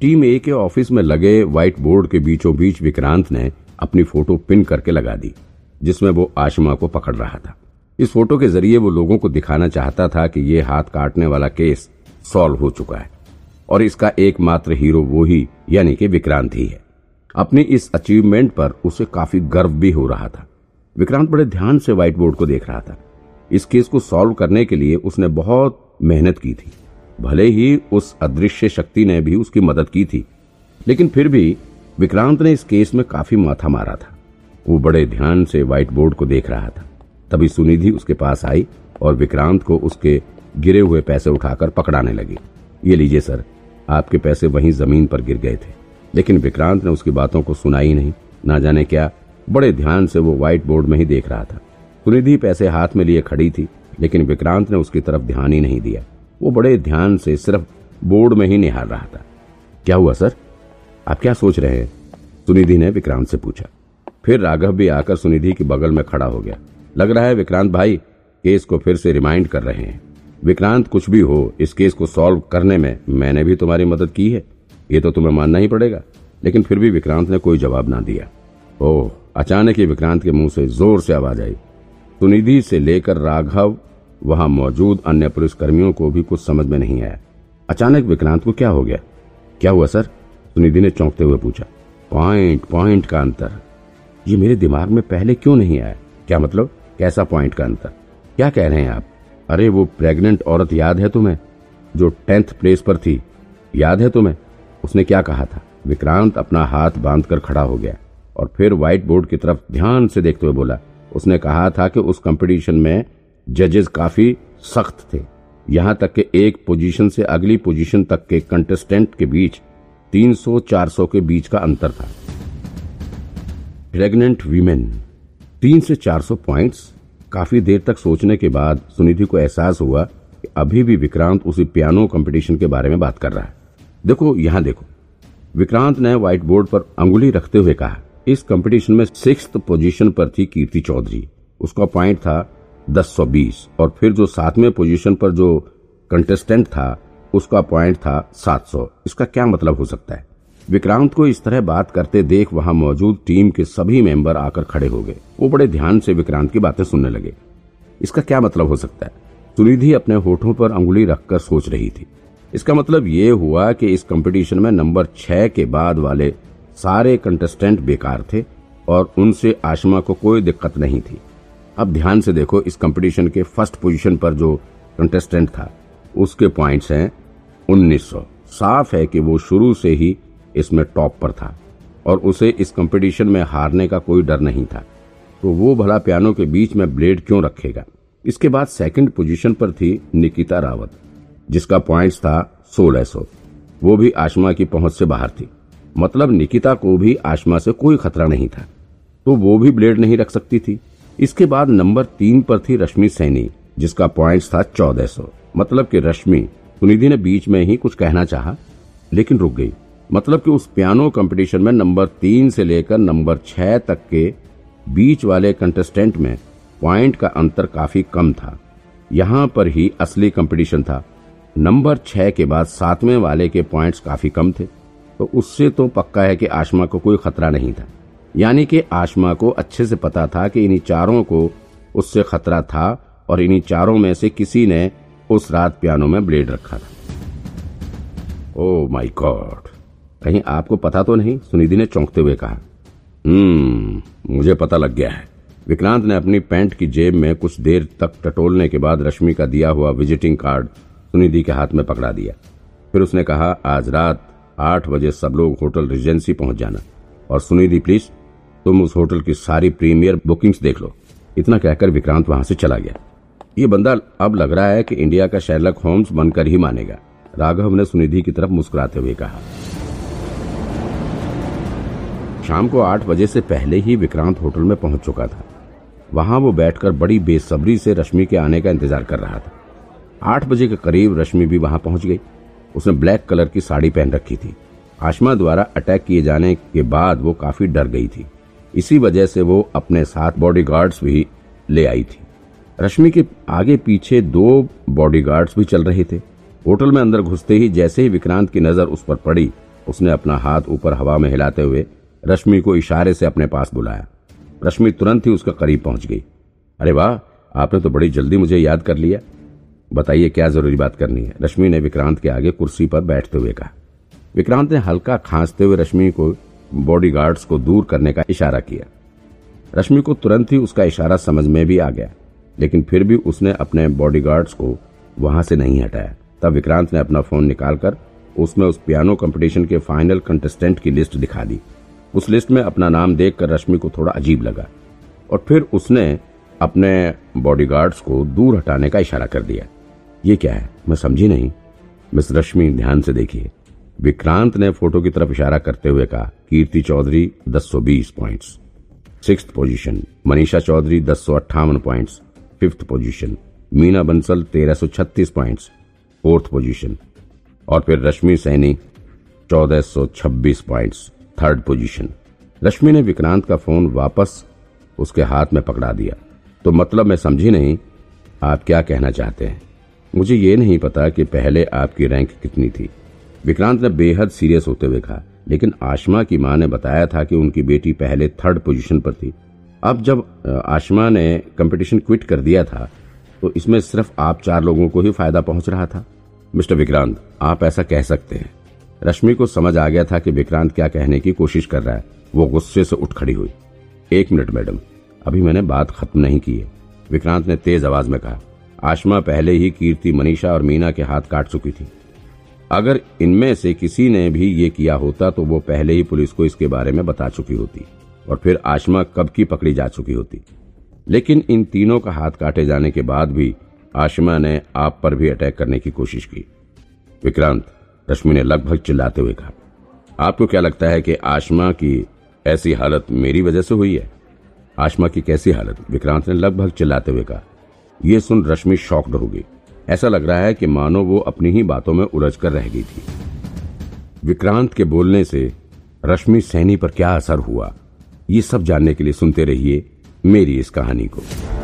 Team ए के office में लगे व्हाइट बोर्ड के बीचों बीच विक्रांत ने अपनी फोटो पिन करके लगा दी, जिसमें वो आश्मा को पकड़ रहा था। इस फोटो के जरिए वो लोगों को दिखाना चाहता था कि ये हाथ काटने वाला केस सॉल्व हो चुका है और इसका एकमात्र हीरो वो ही यानी कि विक्रांत ही है। अपनी इस अचीवमेंट पर उसे काफी गर्व भी हो रहा था। विक्रांत बड़े ध्यान से व्हाइट बोर्ड को देख रहा था। इस केस को सॉल्व करने के लिए उसने बहुत मेहनत की थी, भले ही उस अदृश्य शक्ति ने भी उसकी मदद की थी, लेकिन फिर भी विक्रांत ने इस केस में काफी माथा मारा था। वो बड़े ध्यान से व्हाइट बोर्ड को देख रहा था। तभी सुनिधि उसके पास आई और विक्रांत को उसके गिरे हुए पैसे उठाकर पकड़ाने लगी। ये लीजिए सर, आपके पैसे वहीं जमीन पर गिर गए थे। लेकिन विक्रांत ने उसकी बातों को सुना ही नहीं, ना जाने क्या बड़े ध्यान से वो व्हाइट बोर्ड में ही देख रहा था। सुनिधि पैसे हाथ में लिए खड़ी थी, लेकिन विक्रांत ने उसकी तरफ ध्यान ही नहीं दिया। वो बड़े ध्यान से सिर्फ बोर्ड में ही निहार रहा था। क्या हुआ सर, आप क्या सोच रहे हैं? सुनिधि ने विक्रांत से पूछा। फिर राघव भी आकर सुनिधि के बगल में खड़ा हो गया। लग रहा है विक्रांत भाई केस को फिर से रिमाइंड कर रहे हैं। विक्रांत, कुछ भी हो, इस केस को सॉल्व करने में मैंने भी तुम्हारी मदद की है, ये तो तुम्हें मानना ही पड़ेगा। लेकिन फिर भी विक्रांत ने कोई जवाब ना दिया। ओह, अचानक ही विक्रांत के मुंह से जोर से आवाज आई। सुनिधि से लेकर राघव, वहां मौजूद अन्य पुलिसकर्मियों को भी कुछ समझ में नहीं आया। अचानक विक्रांत को क्या हो गया? क्या हुआ सर? सुनिधि ने चौंकते हुए पूछा। पॉइंट का अंतर, ये मेरे दिमाग में पहले क्यों नहीं आया। क्या मतलब, कैसा पॉइंट का अंतर, क्या कह रहे हैं आप? अरे वो प्रेग्नेंट औरत याद है तुम्हें, जो 10th प्लेस पर थी, याद है तुम्हें उसने क्या कहा था? विक्रांत अपना हाथ बांधकर खड़ा हो गया और फिर व्हाइट बोर्ड की तरफ ध्यान से देखते हुए बोला। उसने कहा था कि उस कंपटीशन में जजेस काफी सख्त थे, यहाँ तक कि एक पोजीशन से अगली पोजीशन तक के कंटेस्टेंट के बीच 300-400 के बीच का अंतर था। प्रेग्नेंट वीमेन, 300 से 400 पॉइंट्स। काफी देर तक सोचने के बाद सुनिधि को एहसास हुआ कि अभी भी विक्रांत उसी पियानो कंपटीशन के बारे में बात कर रहा है। देखो यहाँ देखो, विक्रांत ने व्हाइट बोर्ड पर अंगुली रखते हुए कहा। इस कंपटीशन में 6th पोजीशन पर थी कीर्ति चौधरी, उसका पॉइंट था 1020, और फिर जो 7वें पोजीशन पर जो कंटेस्टेंट था उसका पॉइंट था 700। इसका क्या मतलब हो सकता है? विक्रांत को इस तरह बात करते देख वहां मौजूद टीम के सभी मेंबर आकर खड़े हो गए। वो बड़े ध्यान से विक्रांत की बातें सुनने लगे। इसका क्या मतलब हो सकता है? सुनिधि अपने होठों पर अंगुली रखकर सोच रही थी। इसका मतलब ये हुआ कि इस कंपटीशन में नंबर 6 के बाद वाले सारे कंटेस्टेंट बेकार थे और उनसे आश्मा को कोई दिक्कत नहीं थी। अब ध्यान से देखो, इस कंपटीशन के फर्स्ट पोजीशन पर जो कंटेस्टेंट था उसके पॉइंट्स हैं 1900। साफ है कि वो शुरू से ही इसमें टॉप पर था और उसे इस कंपटीशन में हारने का कोई डर नहीं था, तो वो भला पियानो के बीच में ब्लेड क्यों रखेगा। इसके बाद सेकंड पोजीशन पर थी निकिता रावत, जिसका पॉइंट्स था 1600। वो भी आश्मा की पहुंच से बाहर थी, मतलब निकिता को भी आश्मा से कोई खतरा नहीं था, तो वो भी ब्लेड नहीं रख सकती थी। इसके बाद नंबर 3 पर थी रश्मि सैनी, जिसका पॉइंट्स था 1400, मतलब कि रश्मि। सुनिधि ने बीच में ही कुछ कहना चाहा लेकिन रुक गई। मतलब कि उस पियानो कंपटीशन में नंबर 3 से लेकर नंबर 6 तक के बीच वाले कंटेस्टेंट में पॉइंट का अंतर काफी कम था। यहाँ पर ही असली कंपटीशन था। नंबर 6 के बाद 7वें वाले के पॉइंट्स काफी कम थे, तो उससे तो पक्का है कि आश्मा को कोई खतरा नहीं था। यानी कि आश्मा को अच्छे से पता था कि इन्हीं चारों को उससे खतरा था और इन्हीं चारों में से किसी ने उस रात पियानो में ब्लेड रखा था। ओह माय गॉड, कहीं आपको पता तो नहीं? सुनिधि ने चौंकते हुए कहा। मुझे पता लग गया है। विक्रांत ने अपनी पैंट की जेब में कुछ देर तक टटोलने के बाद रश्मि का दिया हुआ विजिटिंग कार्ड सुनिधि के हाथ में पकड़ा दिया। फिर उसने कहा, आज रात 8 बजे सब लोग होटल रेजेंसी पहुंच जाना, और सुनिधि प्लीज तुम उस होटल की सारी प्रीमियर बुकिंग्स देख लो। इतना कहकर विक्रांत वहां से चला गया। ये बंदा अब लग रहा है कि इंडिया का शर्लक होम्स बनकर ही मानेगा, राघव ने सुनिधि की तरफ मुस्कुराते हुए कहा। शाम को 8 बजे से पहले ही विक्रांत होटल में पहुंच चुका था। वहां वो बैठकर बड़ी बेसब्री से रश्मि के आने का इंतजार कर रहा था। 8 बजे के करीब रश्मि भी वहां पहुंच गई। उसने ब्लैक कलर की साड़ी पहन रखी थी। आश्मा द्वारा अटैक किए जाने के बाद वो काफी डर गई थी, इसी वजह से वो अपने साथ बॉडीगार्ड्स भी ले आई थी। रश्मि के आगे पीछे 2 बॉडीगार्ड्स भी चल रहे थे। होटल में अंदर घुसते ही जैसे ही विक्रांत की नजर उस पर पड़ी, उसने अपना हाथ ऊपर हवा में हिलाते हुए रश्मि को इशारे से अपने पास बुलाया। रश्मि तुरंत ही उसके करीब पहुंच गई। अरे वाह, आपने तो बड़ी जल्दी मुझे याद कर लिया, बताइए क्या जरूरी बात करनी है, रश्मि ने विक्रांत के आगे कुर्सी पर बैठते हुए कहा। विक्रांत ने हल्का खांसते हुए रश्मि को बॉडीगार्ड्स को दूर करने का इशारा किया। रश्मि को तुरंत ही उसका इशारा समझ में भी आ गया, लेकिन फिर भी उसने अपने बॉडीगार्ड्स को वहां से नहीं हटाया। तब विक्रांत ने अपना फोन निकालकर उसमें उस पियानो कंपटीशन के फाइनल कंटेस्टेंट की लिस्ट दिखा दी। उस लिस्ट में अपना नाम देखकर रश्मि को थोड़ा अजीब लगा और फिर उसने अपने बॉडीगार्ड्स को दूर हटाने का इशारा कर दिया। ये क्या है, मैं समझी नहीं। मिस रश्मि ध्यान से देखिए, विक्रांत ने फोटो की तरफ इशारा करते हुए कहा। Kirti Chaudhary 1020 points, 6th position. Manisha Chaudhary 1058 points, 5th position. Meena Bansal 1336 points, 4th position. और फिर Rashmi Saini 1426 points, 3rd position. Rashmi ने विक्रांत का फोन वापस उसके हाथ में पकड़ा दिया। तो मतलब मैं समझी नहीं, आप क्या कहना चाहते हैं। मुझे ये नहीं पता कि पहले आपकी रैंक कितनी थी, विक्रांत ने बेहद सीरियस होते हुए कहा। लेकिन आश्मा की मां ने बताया था कि उनकी बेटी पहले 3rd पोजीशन पर थी। अब जब आश्मा ने कंपटीशन क्विट कर दिया था तो इसमें सिर्फ आप 4 लोगों को ही फायदा पहुंच रहा था। मिस्टर विक्रांत, आप ऐसा कह सकते हैं। रश्मि को समझ आ गया था कि विक्रांत क्या कहने की कोशिश कर रहा है। वो गुस्से से उठ खड़ी हुई। एक मिनट मैडम, अभी मैंने बात खत्म नहीं की है, विक्रांत ने तेज आवाज में कहा। आश्मा पहले ही कीर्ति, मनीषा और मीना के हाथ काट चुकी थी। अगर इनमें से किसी ने भी ये किया होता तो वो पहले ही पुलिस को इसके बारे में बता चुकी होती और फिर आश्मा कब की पकड़ी जा चुकी होती। लेकिन इन तीनों का हाथ काटे जाने के बाद भी आश्मा ने आप पर भी अटैक करने की कोशिश की। विक्रांत, रश्मि ने लगभग चिल्लाते हुए कहा, आपको क्या लगता है कि आश्मा की ऐसी हालत मेरी वजह से हुई है। आश्मा की कैसी हालत, विक्रांत ने लगभग चिल्लाते हुए कहा। यह सुन रश्मि शॉक्ड हो गई। ऐसा लग रहा है कि मानो वो अपनी ही बातों में उलझ कर रह गई थी। विक्रांत के बोलने से रश्मि सैनी पर क्या असर हुआ, ये सब जानने के लिए सुनते रहिए मेरी इस कहानी को।